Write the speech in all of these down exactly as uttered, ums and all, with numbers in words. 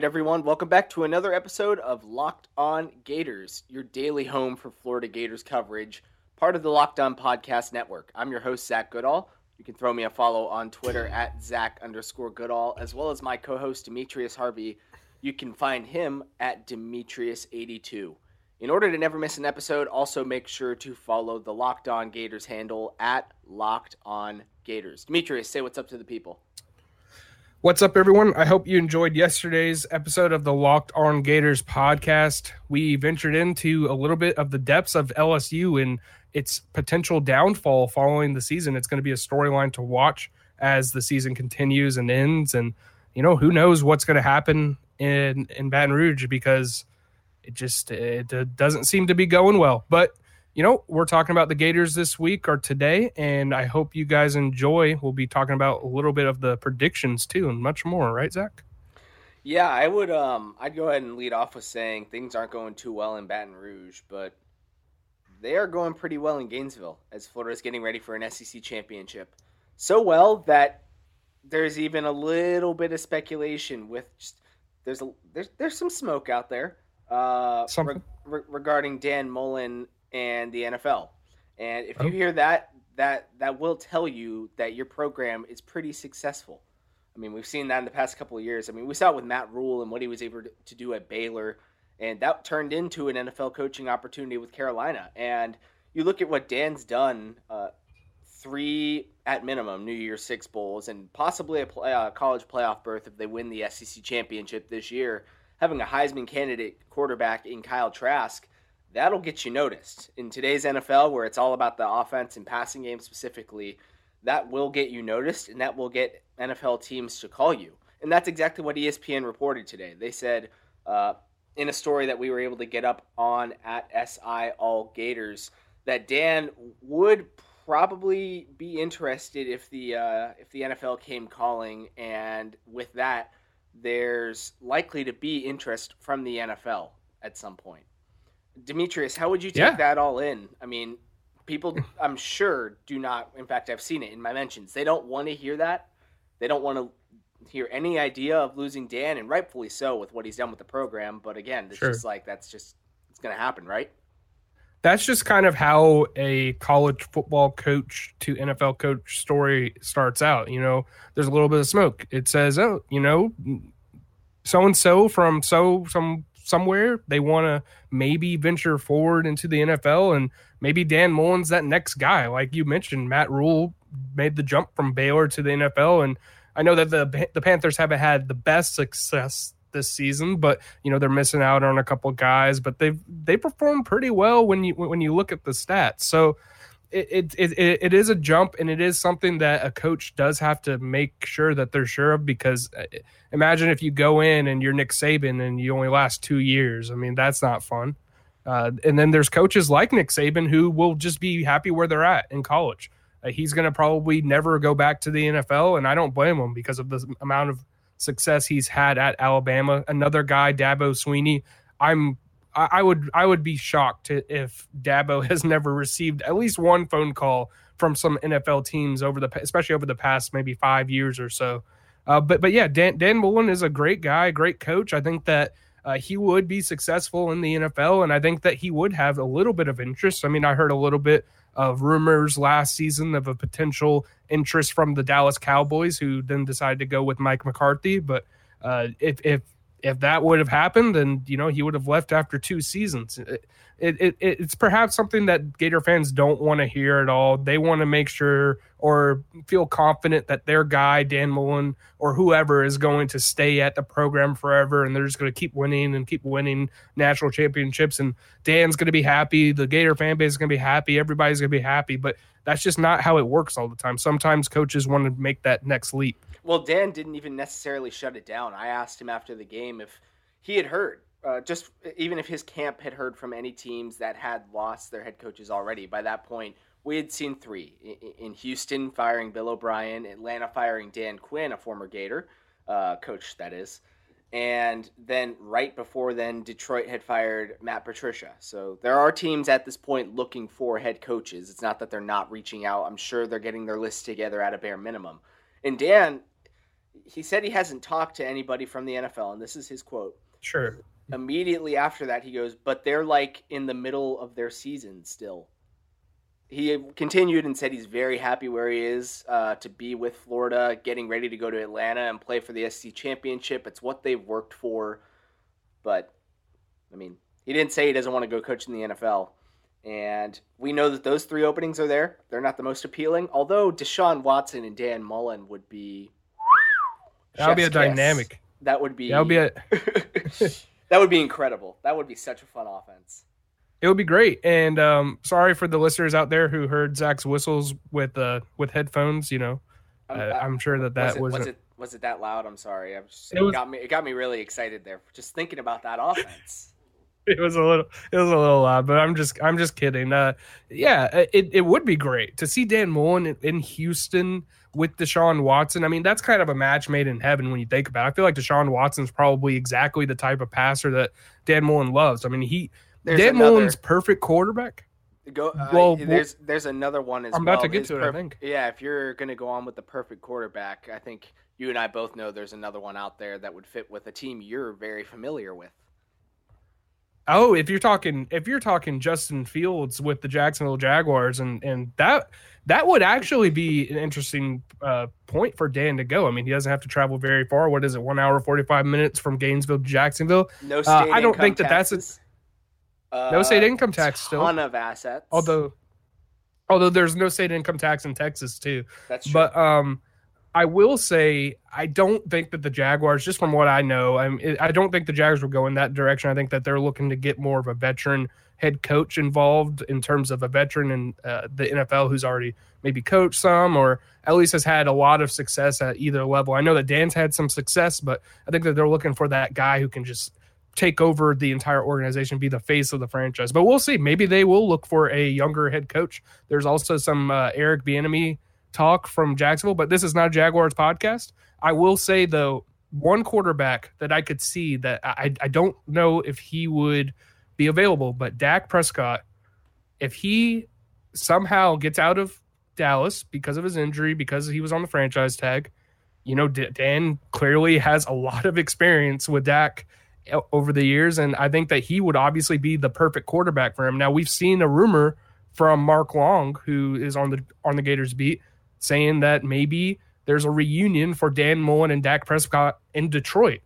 right, everyone. Welcome back to another episode of Locked On Gators, your daily home for Florida Gators coverage, part of the Locked On Podcast Network. I'm your host, Zach Goodall. You can throw me a follow on Twitter at Zach underscore Goodall, as well as my co-host, Demetrius Harvey. You can find him at Demetrius eighty-two. In order to never miss an episode, also make sure to follow the Locked On Gators handle at Locked On Gators. Demetrius, say what's up to the people. What's up, everyone? I hope you enjoyed yesterday's episode of the Locked On Gators podcast. We ventured into a little bit of the depths of L S U and its potential downfall following the season. It's going to be a storyline to watch as the season continues and ends. And, you know, who knows what's going to happen in, in Baton Rouge, because it just it doesn't seem to be going well. But, you know, we're talking about the Gators this week or today, and I hope you guys enjoy. We'll be talking about a little bit of the predictions too, and much more, right, Zach? Yeah, I would. Um, I'd go ahead and lead off with saying things aren't going too well in Baton Rouge, but they are going pretty well in Gainesville as Florida is getting ready for an S E C championship. So well that there's even a little bit of speculation with just, there's a there's there's some smoke out there uh, re- re- regarding Dan Mullen and the N F L. And if you hear that, that that will tell you that your program is pretty successful. I mean, we've seen that in the past couple of years. I mean, we saw it with Matt Rhule and what he was able to do at Baylor, and that turned into an N F L coaching opportunity with Carolina. And you look at what Dan's done, uh, three at minimum New Year's Six Bowls and possibly a, play, a college playoff berth if they win the S E C championship this year, having a Heisman candidate quarterback in Kyle Trask. That'll get you noticed. In today's N F L, where it's all about the offense and passing game specifically, that will get you noticed, and that will get N F L teams to call you. And that's exactly what E S P N reported today. They said uh, in a story that we were able to get up on at S I All Gators that Dan would probably be interested if the uh, if the N F L came calling, and with that, there's likely to be interest from the N F L at some point. Demetrius, how would you take yeah. that all in? I mean, people, I'm sure, do not. In fact, I've seen it in my mentions. They don't want to hear that. They don't want to hear any idea of losing Dan, and rightfully so with what he's done with the program. But again, it's sure. just like that's just it's going to happen, right? That's just kind of how a college football coach to N F L coach story starts out. You know, there's a little bit of smoke. It says, oh, you know, so and so from so some. somewhere they want to maybe venture forward into the N F L, and maybe Dan Mullen's that next guy. Like you mentioned, Matt Rhule made the jump from Baylor to the N F L, and I know that the the Panthers haven't had the best success this season, but you know they're missing out on a couple guys, but they've they performed pretty well when you when you look at the stats. So it it it, it is a jump, and it is something that a coach does have to make sure that they're sure of, because imagine if you go in and you're Nick Saban and you only last two years. I mean, that's not fun. Uh, and then there's coaches like Nick Saban who will just be happy where they're at in college. Uh, he's going to probably never go back to the N F L, and I don't blame him because of the amount of success he's had at Alabama. Another guy, Dabo Swinney, I'm I would I would be shocked if Dabo has never received at least one phone call from some N F L teams over the especially over the past maybe five years or so. Uh, but but yeah, Dan Dan Mullen is a great guy, great coach. I think that uh, he would be successful in the N F L, and I think that he would have a little bit of interest. I mean, I heard a little bit of rumors last season of a potential interest from the Dallas Cowboys, who then decided to go with Mike McCarthy. But uh, if if If that would have happened, then, you know, he would have left after two seasons. It, it, it, it's perhaps something that Gator fans don't want to hear at all. They want to make sure or feel confident that their guy, Dan Mullen, or whoever is going to stay at the program forever, and they're just going to keep winning and keep winning national championships, and Dan's going to be happy, the Gator fan base is going to be happy, everybody's going to be happy, but that's just not how it works all the time. Sometimes coaches want to make that next leap. Well, Dan didn't even necessarily shut it down. I asked him after the game if he had heard, uh, just even if his camp had heard from any teams that had lost their head coaches already. By that point, we had seen three. In Houston, firing Bill O'Brien, Atlanta, firing Dan Quinn, a former Gator, uh, coach that is, and then right before then, Detroit had fired Matt Patricia. So there are teams at this point looking for head coaches. It's not that they're not reaching out. I'm sure they're getting their list together at a bare minimum. And Dan, he said he hasn't talked to anybody from the N F L, and this is his quote. Sure. Immediately after that, he goes, but they're like in the middle of their season still. He continued and said he's very happy where he is, uh, to be with Florida, getting ready to go to Atlanta and play for the S E C championship. It's what they've worked for. But, I mean, he didn't say he doesn't want to go coach in the N F L. And we know that those three openings are there. They're not the most appealing, although Deshaun Watson and Dan Mullen would be... That would be a dynamic. Kiss. That would be... That would be a... That would be incredible. That would be such a fun offense. It would be great. And um, sorry for the listeners out there who heard Zach's whistles with uh, with headphones. You know, I'm, uh, I'm sure that that was it, was it was it that loud? I'm sorry. I'm just, it, it was, got me. It got me really excited there, just thinking about that offense. It was a little. It was a little loud, but I'm just. I'm just kidding. Uh, yeah, it it would be great to see Dan Mullen in, in Houston with Deshaun Watson. I mean, that's kind of a match made in heaven when you think about it. I feel like Deshaun Watson's probably exactly the type of passer that Dan Mullen loves. I mean, he. There's Dan another, Mullen's perfect quarterback. Go, uh, well, there's there's another one as I'm well. I'm about to get His to it, perf- I think. Yeah, if you're going to go on with the perfect quarterback, I think you and I both know there's another one out there that would fit with a team you're very familiar with. Oh, if you're talking if you're talking Justin Fields with the Jacksonville Jaguars, and, and that that would actually be an interesting uh, point for Dan to go. I mean, he doesn't have to travel very far. What is it, one hour, forty-five minutes from Gainesville to Jacksonville? No state uh, I don't think that taxes. that's a... Uh, no state income tax still. A ton of assets. Although, although there's no state income tax in Texas too. That's true. But um, I will say I don't think that the Jaguars, just from what I know, I'm, I don't think the Jaguars will go in that direction. I think that they're looking to get more of a veteran head coach involved in terms of a veteran in uh, the N F L who's already maybe coached some or at least has had a lot of success at either level. I know that Dan's had some success, but I think that they're looking for that guy who can just take over the entire organization, be the face of the franchise. But we'll see. Maybe they will look for a younger head coach. There's also some uh, Eric Bieniemy talk from Jacksonville, but this is not a Jaguars podcast. I will say, though, one quarterback that I could see that I, I don't know if he would be available, but Dak Prescott, if he somehow gets out of Dallas because of his injury, because he was on the franchise tag, you know, Dan clearly has a lot of experience with Dak over the years, and I think that he would obviously be the perfect quarterback for him. Now, we've seen a rumor from Mark Long, who is on the on the Gators beat, saying that maybe there's a reunion for Dan Mullen and Dak Prescott in Detroit.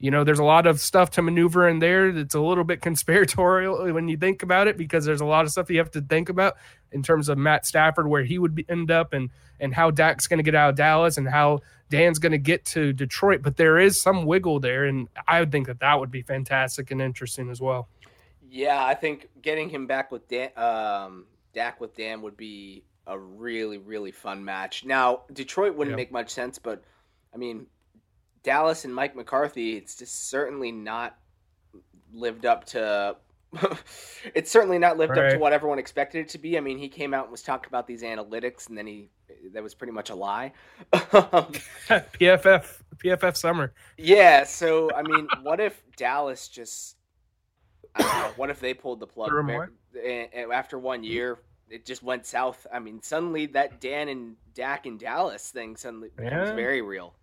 You know, there's a lot of stuff to maneuver in there that's a little bit conspiratorial when you think about it, because there's a lot of stuff you have to think about in terms of Matt Stafford, where he would be, end up, and and how Dak's going to get out of Dallas and how Dan's going to get to Detroit. But there is some wiggle there, and I would think that that would be fantastic and interesting as well. Yeah, I think getting him back with Dan, um, Dak with Dan would be a really, really fun match. Now, Detroit wouldn't yeah. make much sense, but, I mean, Dallas and Mike McCarthy, it's just certainly not lived up to – it's certainly not lived right. up to what everyone expected it to be. I mean, he came out and was talking about these analytics, and then he – that was pretty much a lie. P F F summer. Yeah, so, I mean, what if Dallas just – I don't know, what if they pulled the plug? And, and after one year, it just went south. I mean, suddenly that Dan and Dak and Dallas thing suddenly yeah. was very real.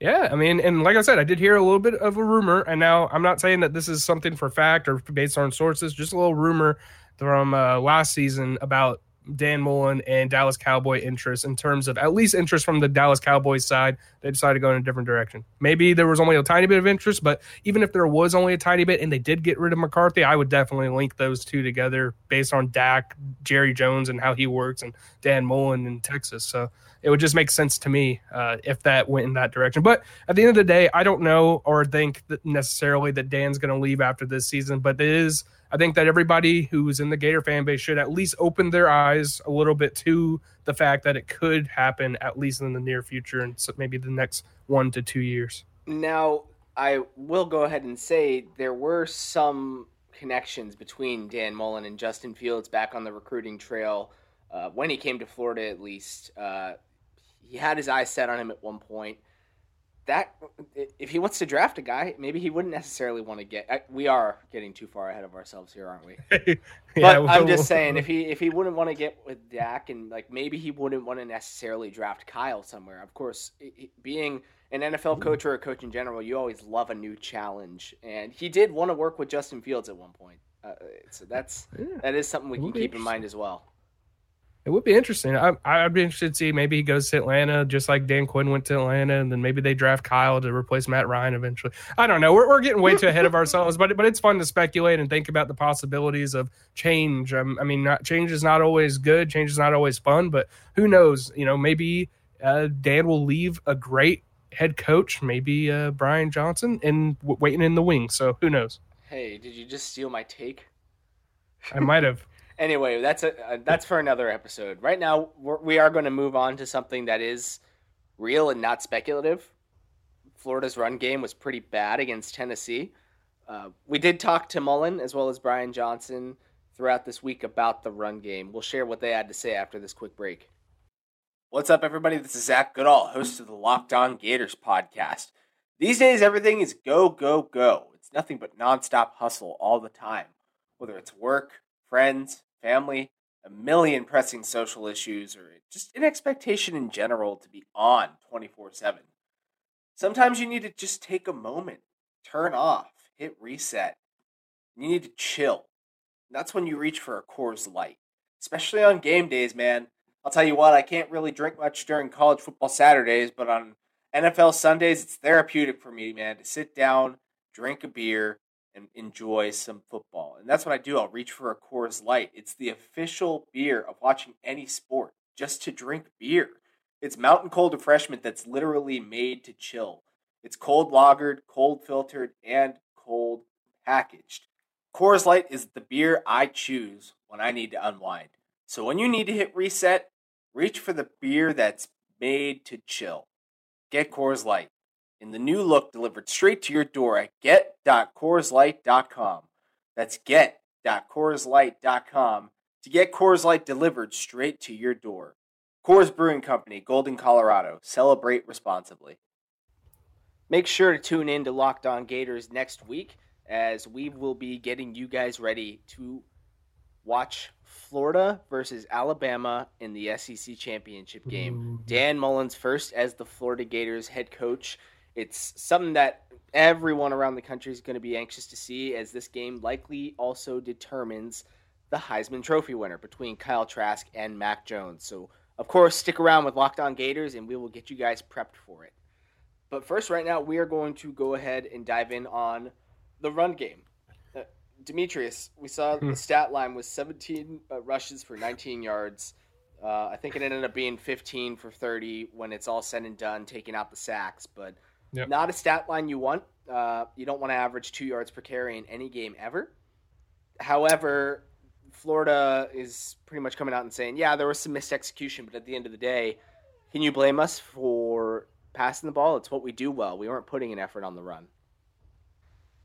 Yeah, I mean, and like I said, I did hear a little bit of a rumor, and now I'm not saying that this is something for fact or based on sources, just a little rumor from uh, last season about Dan Mullen and Dallas Cowboy interest in terms of at least interest from the Dallas Cowboys side. They decided to go in a different direction. Maybe there was only a tiny bit of interest, but even if there was only a tiny bit and they did get rid of McCarthy, I would definitely link those two together based on Dak, Jerry Jones, and how he works, and Dan Mullen in Texas. So it would just make sense to me uh, if that went in that direction. But at the end of the day, I don't know or think that necessarily that Dan's going to leave after this season, but it is, I think that everybody who's in the Gator fan base should at least open their eyes a little bit to the fact that it could happen at least in the near future and so maybe the next one to two years. Now, I will go ahead and say there were some connections between Dan Mullen and Justin Fields back on the recruiting trail uh, when he came to Florida at least. Uh, He had his eyes set on him at one point. that if he wants to draft a guy, maybe he wouldn't necessarily want to get. We are getting too far ahead of ourselves here, aren't we? yeah, but we'll, I'm just saying, if he if he wouldn't want to get with Dak, and like maybe he wouldn't want to necessarily draft Kyle somewhere. Of course, being an N F L coach or a coach in general, you always love a new challenge, and he did want to work with Justin Fields at one point. Uh, so that's yeah. that is something we can keep in mind as well. It would be interesting. I, I'd be interested to see maybe he goes to Atlanta, just like Dan Quinn went to Atlanta, and then maybe they draft Kyle to replace Matt Ryan eventually. I don't know. We're we're getting way too ahead of ourselves, but but it's fun to speculate and think about the possibilities of change. Um, I mean, not, change is not always good. Change is not always fun, but who knows? You know, maybe uh, Dan will leave a great head coach, maybe uh, Brian Johnson, and w- waiting in the wings. So who knows? Hey, did you just steal my take? I might have. Anyway, that's a uh, that's for another episode. Right now, we're, we are going to move on to something that is real and not speculative. Florida's run game was pretty bad against Tennessee. Uh, we did talk to Mullen as well as Brian Johnson throughout this week about the run game. We'll share what they had to say after this quick break. What's up, everybody? This is Zach Goodall, host of the Locked On Gators podcast. These days, everything is go, go, go. It's nothing but nonstop hustle all the time, whether it's work, friends, family, a million pressing social issues, or just an expectation in general to be on twenty-four seven. Sometimes you need to just take a moment, turn off, hit reset. You need to chill. And that's when you reach for a Coors Light, especially on game days, man. I'll tell you what, I can't really drink much during college football Saturdays, but on N F L Sundays, it's therapeutic for me, man, to sit down, drink a beer, and enjoy some football. And that's what I do. I'll reach for a Coors Light. It's the official beer of watching any sport, just to drink beer. It's mountain cold refreshment that's literally made to chill. It's cold lagered, cold filtered, and cold packaged. Coors Light is the beer I choose when I need to unwind. So when you need to hit reset, reach for the beer that's made to chill. Get Coors Light in the new look, delivered straight to your door at get dot coors light dot com. That's get dot coors light dot com to get Coors Light delivered straight to your door. Coors Brewing Company, Golden, Colorado. Celebrate responsibly. Make sure to tune in to Locked On Gators next week, as we will be getting you guys ready to watch Florida versus Alabama in the S E C championship game. Dan Mullen's first as the Florida Gators head coach. It's something that everyone around the country is going to be anxious to see, as this game likely also determines the Heisman Trophy winner between Kyle Trask and Mac Jones. So, of course, stick around with Locked On Gators, and we will get you guys prepped for it. But first, right now, we are going to go ahead and dive in on the run game. Uh, Demetrius, we saw the stat line was seventeen uh, rushes for nineteen yards. Uh, I think it ended up being fifteen for thirty when it's all said and done, taking out the sacks, but... Yep. Not a stat line you want. Uh, you don't want to average two yards per carry in any game ever. However, Florida is pretty much coming out and saying, yeah, there was some missed execution, but at the end of the day, can you blame us for passing the ball? It's what we do well. We weren't putting an effort on the run.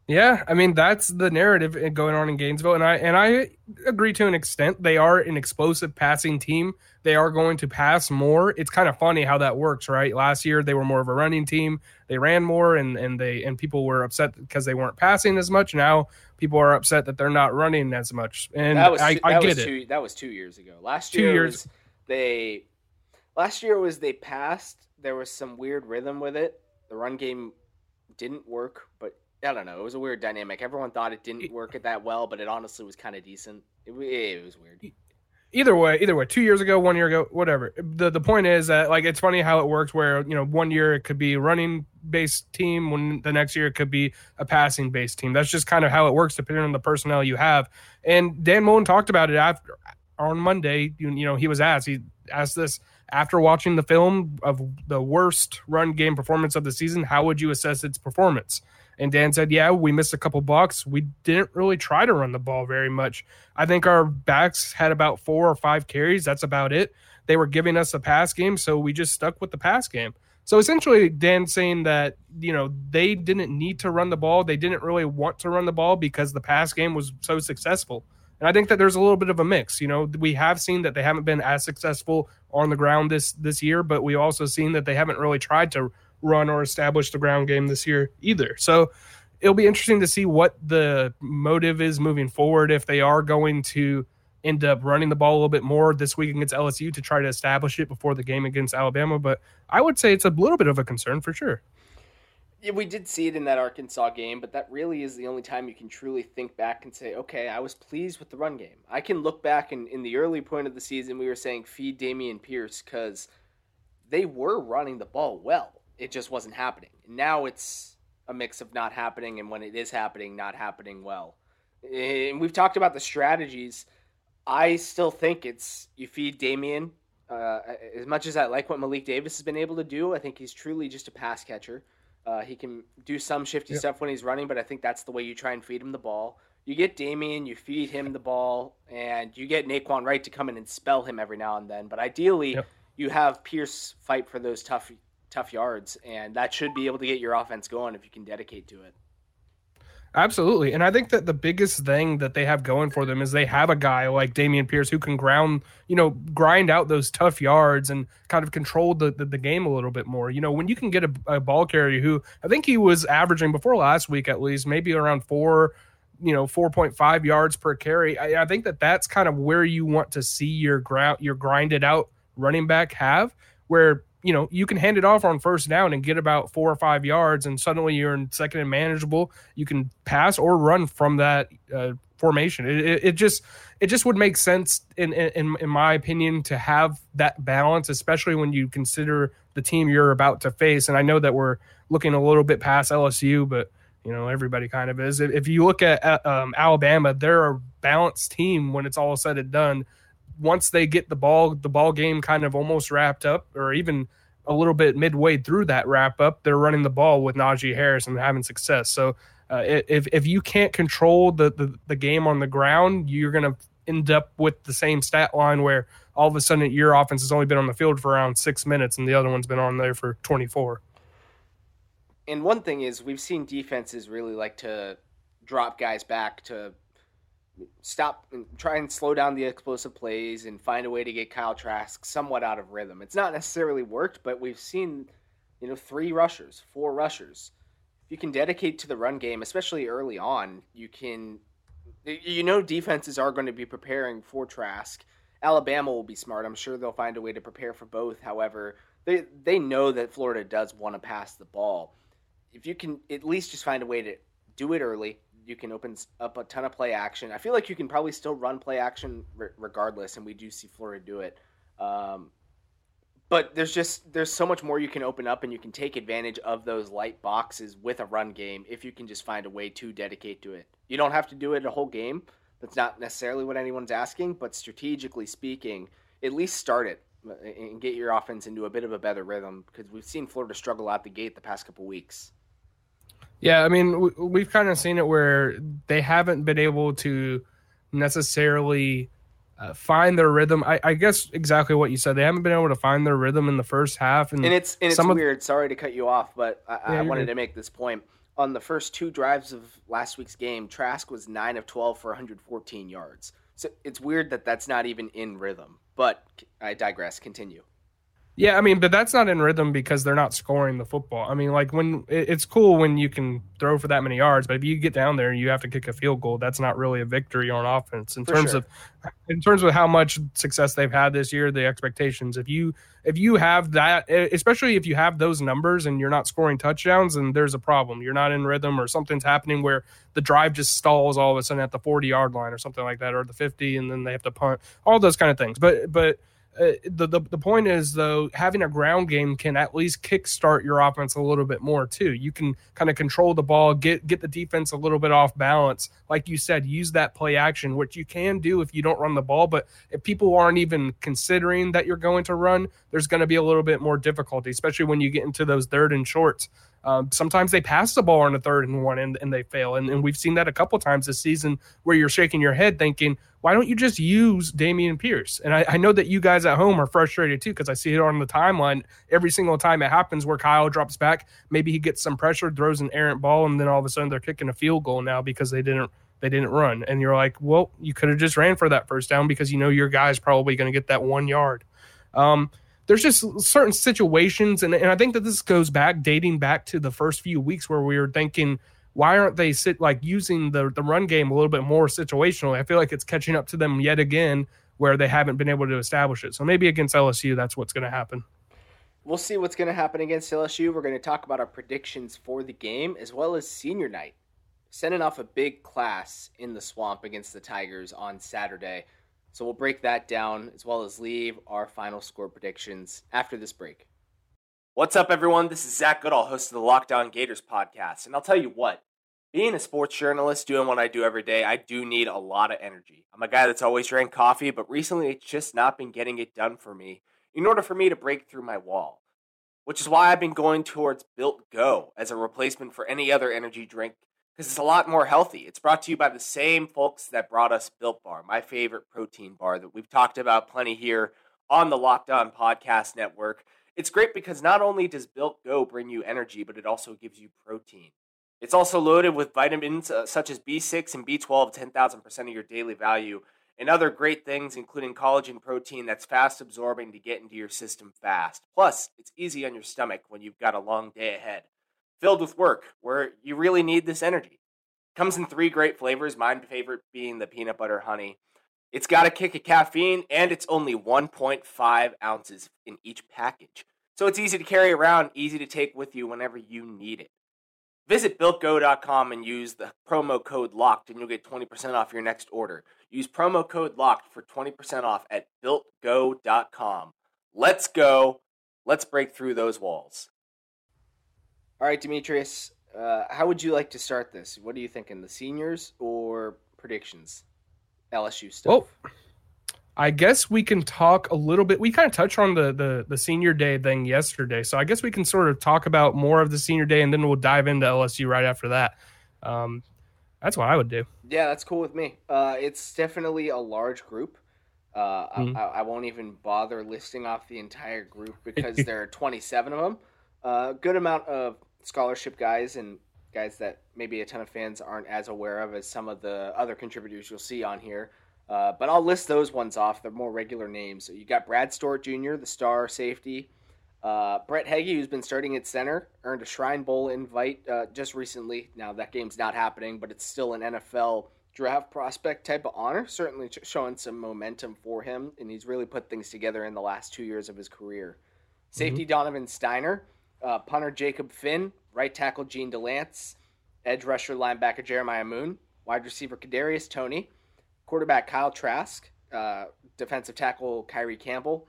Yeah, I mean, that's the narrative going on in Gainesville, and I and I agree to an extent. They are an explosive passing team. They are going to pass more. It's kind of funny how that works, right? Last year they were more of a running team. They ran more, and and they and people were upset because they weren't passing as much. Now people are upset that they're not running as much. And that was two, I, I that get was two, it. That was two years ago. Last year two years. Was they last year was they passed. There was some weird rhythm with it. The run game didn't work, but I don't know. It was a weird dynamic. Everyone thought it didn't work it that well, but it honestly was kind of decent. It, it was weird. Either way, either way, two years ago, one year ago, whatever. The the point is that, like, it's funny how it works where, you know, one year it could be a running-based team, when the next year it could be a passing-based team. That's just kind of how it works depending on the personnel you have. And Dan Mullen talked about it after on Monday. You, you know, he was asked. He asked this. After watching the film of the worst run game performance of the season, how would you assess its performance? And Dan said, yeah, we missed a couple blocks. We didn't really try to run the ball very much. I think our backs had about four or five carries. That's about it. They were giving us a pass game, so we just stuck with the pass game. So essentially, Dan's saying that, you know, they didn't need to run the ball. They didn't really want to run the ball because the pass game was so successful. And I think that there's a little bit of a mix. You know, we have seen that they haven't been as successful on the ground this this year, but we've also seen that they haven't really tried to run or establish the ground game this year either. So it'll be interesting to see what the motive is moving forward, if they are going to end up running the ball a little bit more this week against L S U to try to establish it before the game against Alabama. But I would say it's a little bit of a concern for sure. Yeah, we did see it in that Arkansas game, but that really is the only time you can truly think back and say, okay, I was pleased with the run game. I can look back and in the early point of the season, we were saying feed Dameon Pierce because they were running the ball well. It just wasn't happening. Now it's a mix of not happening and when it is happening, not happening well. And we've talked about the strategies. I still think it's you feed Dameon. Uh, as much as I like what Malik Davis has been able to do, I think he's truly just a pass catcher. Uh, he can do some shifty yep. stuff when he's running, but I think that's the way you try and feed him the ball. You get Dameon, you feed him the ball, and you get Naquan Wright to come in and spell him every now and then. But ideally, yep. you have Pierce fight for those tough tough yards, and that should be able to get your offense going if you can dedicate to it. Absolutely, and I think that the biggest thing that they have going for them is they have a guy like Dameon Pierce who can ground, you know, grind out those tough yards and kind of control the, the, the game a little bit more. You know, when you can get a, a ball carrier who I think he was averaging before last week at least, maybe around four, you know, four point five yards per carry. I, I think that that's kind of where you want to see your ground, your grinded out running back have, where you know, you can hand it off on first down and get about four or five yards, and suddenly you're in second and manageable. You can pass or run from that uh, formation. It, it, it just it just would make sense, in, in in my opinion, to have that balance, especially when you consider the team you're about to face. And I know that we're looking a little bit past L S U, but, you know, everybody kind of is. If you look at um, Alabama, they're a balanced team when it's all said and done. Once they get the ball, the ball game kind of almost wrapped up, or even a little bit midway through that wrap up, they're running the ball with Najee Harris and having success. So uh, if if you can't control the, the, the game on the ground, you're going to end up with the same stat line where all of a sudden your offense has only been on the field for around six minutes and the other one's been on there for twenty-four. And one thing is we've seen defenses really like to drop guys back to stop and try and slow down the explosive plays and find a way to get Kyle Trask somewhat out of rhythm. It's not necessarily worked, but we've seen, you know, three rushers, four rushers. If you can dedicate to the run game, especially early on, you can, you know, defenses are going to be preparing for Trask. Alabama will be smart. I'm sure they'll find a way to prepare for both. However, they, they know that Florida does want to pass the ball. If you can at least just find a way to do it early, you can open up a ton of play action. I feel like you can probably still run play action r- regardless, and we do see Florida do it. Um, but there's just there's so much more you can open up, and you can take advantage of those light boxes with a run game if you can just find a way to dedicate to it. You don't have to do it a whole game. That's not necessarily what anyone's asking, but strategically speaking, at least start it and get your offense into a bit of a better rhythm, because we've seen Florida struggle out the gate the past couple weeks. Yeah, I mean, we've kind of seen it where they haven't been able to necessarily uh, find their rhythm. I, I guess exactly what you said. They haven't been able to find their rhythm in the first half. And, and it's, and it's some weird. Of... Sorry to cut you off, but I, yeah, I wanted good. to make this point. On the first two drives of last week's game, Trask was nine of twelve for one hundred fourteen yards. So it's weird that that's not even in rhythm. But I digress. Continue. Yeah, I mean, but that's not in rhythm because they're not scoring the football. I mean, like, when it's cool when you can throw for that many yards, but if you get down there and you have to kick a field goal, that's not really a victory on offense in terms of in terms of how much success they've had this year, the expectations. If you if you have that, especially if you have those numbers and you're not scoring touchdowns, then there's a problem. You're not in rhythm, or something's happening where the drive just stalls all of a sudden at the forty-yard line or something like that, or the fifty, and then they have to punt, all those kind of things. But but – Uh, the, the the point is, though, having a ground game can at least kickstart your offense a little bit more, too. You can kind of control the ball, get get the defense a little bit off balance. Like you said, use that play action, which you can do if you don't run the ball. But if people aren't even considering that you're going to run, there's going to be a little bit more difficulty, especially when you get into those third and shorts. Um, sometimes they pass the ball on a third and one and, and they fail. And, and we've seen that a couple times this season where you're shaking your head thinking, why don't you just use Dameon Pierce? And I, I know that you guys at home are frustrated too, because I see it on the timeline every single time it happens where Kyle drops back. Maybe he gets some pressure, throws an errant ball, and then all of a sudden they're kicking a field goal now because they didn't they didn't run. And you're like, well, you could have just ran for that first down because you know your guy's probably going to get that one yard. Um there's just certain situations, and, and I think that this goes back, dating back to the first few weeks where we were thinking, why aren't they sit like using the, the run game a little bit more situationally? I feel like it's catching up to them yet again where they haven't been able to establish it. So maybe against L S U, that's what's going to happen. We'll see what's going to happen against L S U. We're going to talk about our predictions for the game as well as senior night. Sending off a big class in the swamp against the Tigers on Saturday. So we'll break that down as well as leave our final score predictions after this break. What's up, everyone? This is Zach Goodall, host of the Locked On Gators podcast. And I'll tell you what, being a sports journalist, doing what I do every day, I do need a lot of energy. I'm a guy that's always drank coffee, but recently it's just not been getting it done for me in order for me to break through my wall, which is why I've been going towards Built Go as a replacement for any other energy drink, because it's a lot more healthy. It's brought to you by the same folks that brought us Built Bar, my favorite protein bar that we've talked about plenty here on the Locked On Podcast Network. It's great because not only does Built Go bring you energy, but it also gives you protein. It's also loaded with vitamins uh, such as B six and B twelve, ten thousand percent of your daily value, and other great things, including collagen protein that's fast absorbing to get into your system fast. Plus, it's easy on your stomach when you've got a long day ahead, filled with work, where you really need this energy. Comes in three great flavors, my favorite being the peanut butter honey. It's got a kick of caffeine, and it's only one point five ounces in each package. So it's easy to carry around, easy to take with you whenever you need it. Visit built go dot com and use the promo code LOCKED, and you'll get twenty percent off your next order. Use promo code LOCKED for twenty percent off at built go dot com. Let's go. Let's break through those walls. All right, Demetrius, uh, how would you like to start this? What are you thinking, the seniors or predictions, L S U stuff? Well, I guess we can talk a little bit. We kind of touched on the, the the senior day thing yesterday, so I guess we can sort of talk about more of the senior day, and then we'll dive into L S U right after that. Um, that's what I would do. Yeah, that's cool with me. Uh, it's definitely a large group. Uh, mm-hmm. I, I won't even bother listing off the entire group because there are twenty-seven of them. A uh, good amount of scholarship guys and guys that maybe a ton of fans aren't as aware of as some of the other contributors you'll see on here. Uh, but I'll list those ones off. They're more regular names. So you got Brad Stewart Junior, the star safety. Uh, Brett Hagee, who's been starting at center, earned a Shrine Bowl invite uh, just recently. Now, that game's not happening, but it's still an N F L draft prospect type of honor, certainly showing some momentum for him, and he's really put things together in the last two years of his career. Safety mm-hmm. Donovan Steiner. Uh, punter Jacob Finn, right tackle Gene DeLance, edge rusher linebacker Jeremiah Moon, wide receiver Kadarius Toney, quarterback Kyle Trask, uh, defensive tackle Kyrie Campbell,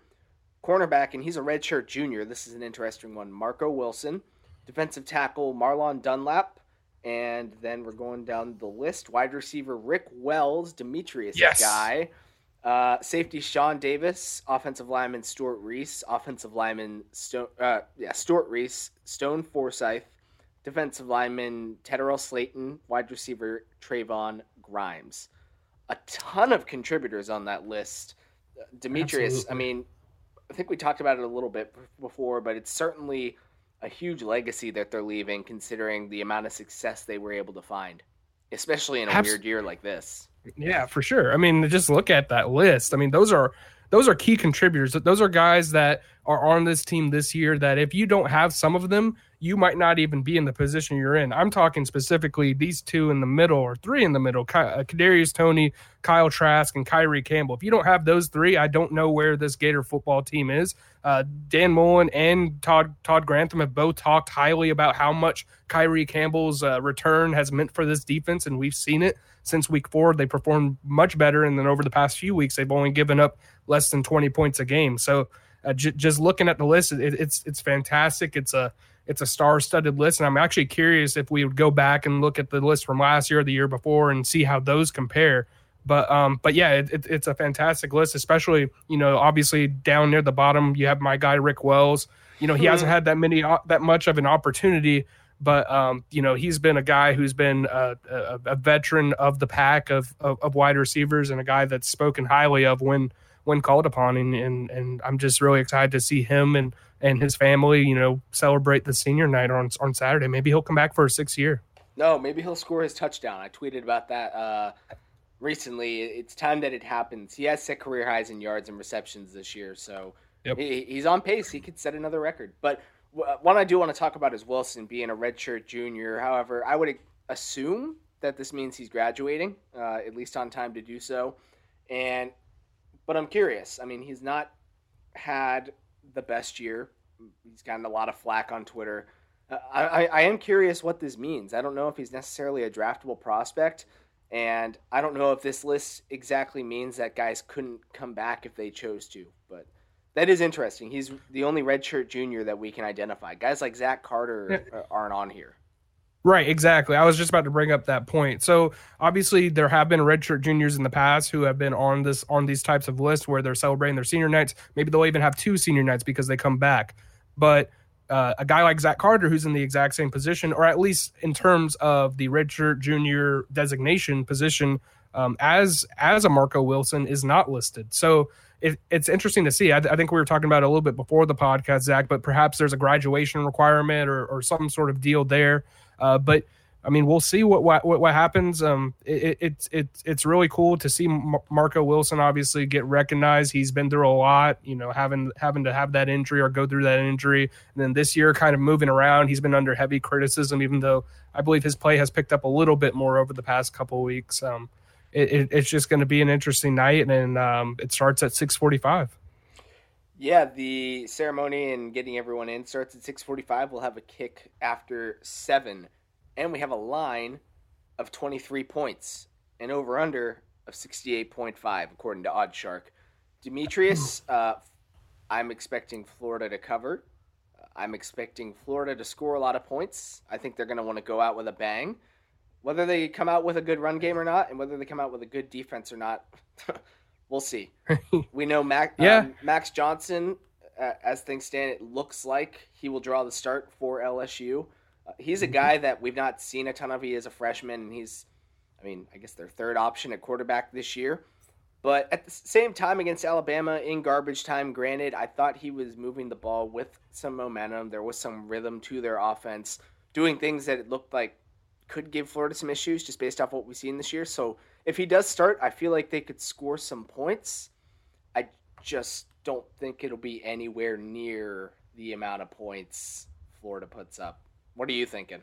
cornerback, and he's a redshirt junior, this is an interesting one, Marco Wilson, defensive tackle Marlon Dunlap, and then we're going down the list, wide receiver Rick Wells, Demetrius yes. guy, uh, safety Sean Davis, offensive lineman Stuart Reese, offensive lineman Stone, uh, yeah, Stuart Reese, Stone Forsythe, defensive lineman Tedderell Slayton, wide receiver Trayvon Grimes. A ton of contributors on that list. Demetrius, absolutely. I mean, I think we talked about it a little bit before, but it's certainly a huge legacy that they're leaving considering the amount of success they were able to find, especially in a Absol- weird year like this. Yeah, for sure. I mean, just look at that list. I mean, those are those are key contributors. Those are guys that are on this team this year that if you don't have some of them, you might not even be in the position you're in. I'm talking specifically these two in the middle or three in the middle, Kadarius Toney, Kyle Trask, and Kyrie Campbell. If you don't have those three, I don't know where this Gator football team is. Uh, Dan Mullen and Todd Todd Grantham have both talked highly about how much Kyrie Campbell's uh, return has meant for this defense, and we've seen it since week four. They performed much better, and then over the past few weeks, they've only given up less than twenty points a game. So uh, j- just looking at the list, it, it's it's fantastic. It's a It's a star-studded list, and I'm actually curious if we would go back and look at the list from last year or the year before and see how those compare. But, um, but yeah, it, it, it's a fantastic list, especially, you know, obviously down near the bottom, you have my guy Rick Wells. You know, he mm-hmm. hasn't had that many that much of an opportunity, but, um, you know, he's been a guy who's been a, a, a veteran of the pack of, of of wide receivers and a guy that's spoken highly of when – when called upon, and, and and I'm just really excited to see him and, and his family, you know, celebrate the senior night on on Saturday. Maybe he'll come back for a sixth year. No, maybe he'll score his touchdown. I tweeted about that uh, recently. It's time that it happens. He has set career highs in yards and receptions this year, so Yep. He, he's on pace. He could set another record. But one I do want to talk about is Wilson being a redshirt junior. However, I would assume that this means he's graduating, uh, at least on time to do so. And but I'm curious. I mean, he's not had the best year. He's gotten a lot of flack on Twitter. Uh, I, I am curious what this means. I don't know if he's necessarily a draftable prospect, and I don't know if this list exactly means that guys couldn't come back if they chose to. But that is interesting. He's the only redshirt junior that we can identify. Guys like Zach Carter yeah. aren't on here. Right, exactly. I was just about to bring up that point. So obviously there have been redshirt juniors in the past who have been on this on these types of lists where they're celebrating their senior nights. Maybe they'll even have two senior nights because they come back. But uh, a guy like Zach Carter, who's in the exact same position, or at least in terms of the redshirt junior designation position, um, as as a Marco Wilson, is not listed. So it, it's interesting to see. I, I think we were talking about it a little bit before the podcast, Zach, but perhaps there's a graduation requirement or, or some sort of deal there. Uh, but I mean, we'll see what what what happens. Um, it, it, it it's really cool to see Mar- Marco Wilson obviously get recognized. He's been through a lot, you know, having having to have that injury or go through that injury, and then this year kind of moving around. He's been under heavy criticism, even though I believe his play has picked up a little bit more over the past couple of weeks. Um, it, it, it's just going to be an interesting night, and um, it starts at six forty-five. Yeah, the ceremony and getting everyone in starts at six forty-five. We'll have a kick after seven. And we have a line of twenty-three points and over-under of sixty-eight point five, according to Odd Shark. Demetrius, uh, I'm expecting Florida to cover. I'm expecting Florida to score a lot of points. I think they're going to want to go out with a bang. Whether they come out with a good run game or not, and whether they come out with a good defense or not, we'll see. We know Mac, yeah. um, Max Johnson, uh, as things stand, it looks like he will draw the start for L S U. Uh, he's a guy that we've not seen a ton of. He is a freshman, and he's, I mean, I guess their third option at quarterback this year. But at the same time, against Alabama in garbage time, granted, I thought he was moving the ball with some momentum. There was some rhythm to their offense, doing things that it looked like could give Florida some issues just based off what we've seen this year. So if he does start, I feel like they could score some points. I just don't think it'll be anywhere near the amount of points Florida puts up. What are you thinking?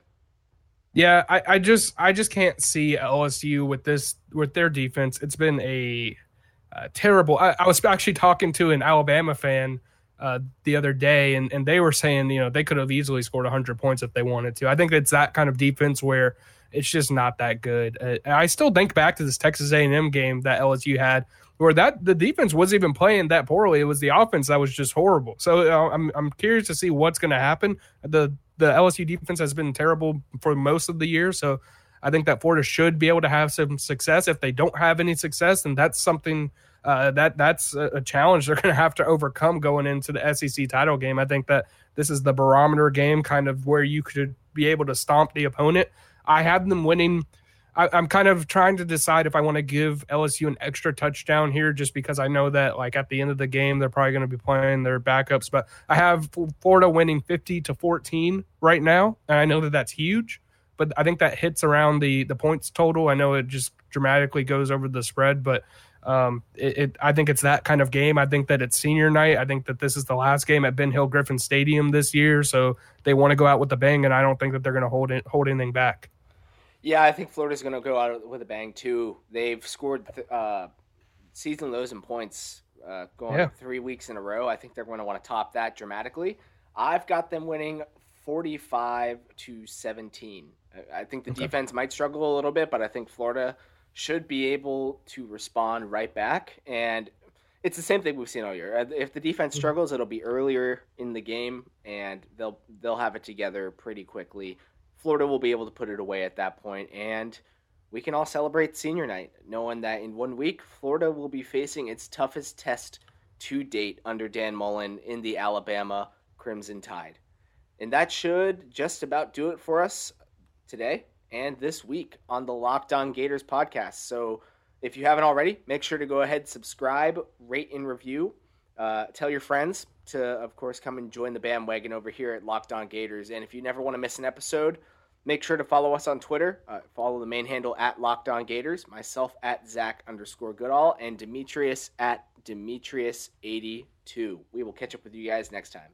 Yeah, I, I just I just can't see L S U with this with their defense. It's been a uh, terrible. I, I was actually talking to an Alabama fan Uh, the other day, and, and they were saying, you know, they could have easily scored one hundred points if they wanted to. I think it's that kind of defense where it's just not that good. Uh, I still think back to this Texas A and M game that L S U had, where that the defense wasn't even playing that poorly. It was the offense that was just horrible. So uh, I'm I'm curious to see what's going to happen. The the L S U defense has been terrible for most of the year, so I think that Florida should be able to have some success. If they don't have any success, then that's something – Uh, that that's a challenge they're going to have to overcome going into the S E C title game. I think that this is the barometer game, kind of where you could be able to stomp the opponent. I have them winning. I, I'm kind of trying to decide if I want to give L S U an extra touchdown here, just because I know that like at the end of the game they're probably going to be playing their backups. But I have Florida winning fifty to fourteen right now, and I know that that's huge. But I think that hits around the the points total. I know it just dramatically goes over the spread, but. Um, it, it, I think it's that kind of game. I think that it's senior night. I think that this is the last game at Ben Hill Griffin Stadium this year, so they want to go out with a bang, and I don't think that they're going to hold it, hold anything back. Yeah, I think Florida's going to go out with a bang too. They've scored th- uh, season lows in points uh, going yeah. three weeks in a row. I think they're going to want to top that dramatically. I've got them winning forty-five to seventeen. I think the okay. defense might struggle a little bit, but I think Florida should be able to respond right back. And it's the same thing we've seen all year. If the defense struggles, it'll be earlier in the game, and they'll they'll have it together pretty quickly. Florida will be able to put it away at that point, and we can all celebrate senior night, knowing that in one week, Florida will be facing its toughest test to date under Dan Mullen in the Alabama Crimson Tide. And that should just about do it for us today and this week on the Locked On Gators podcast. So if you haven't already, make sure to go ahead, subscribe, rate, and review. Uh, tell your friends to, of course, come and join the bandwagon over here at Locked On Gators. And if you never want to miss an episode, Make sure to follow us on Twitter. Uh, follow the main handle at Locked On Gators, myself at Zach underscore Goodall, and Demetrius at Demetrius eighty-two. We will catch up with you guys next time.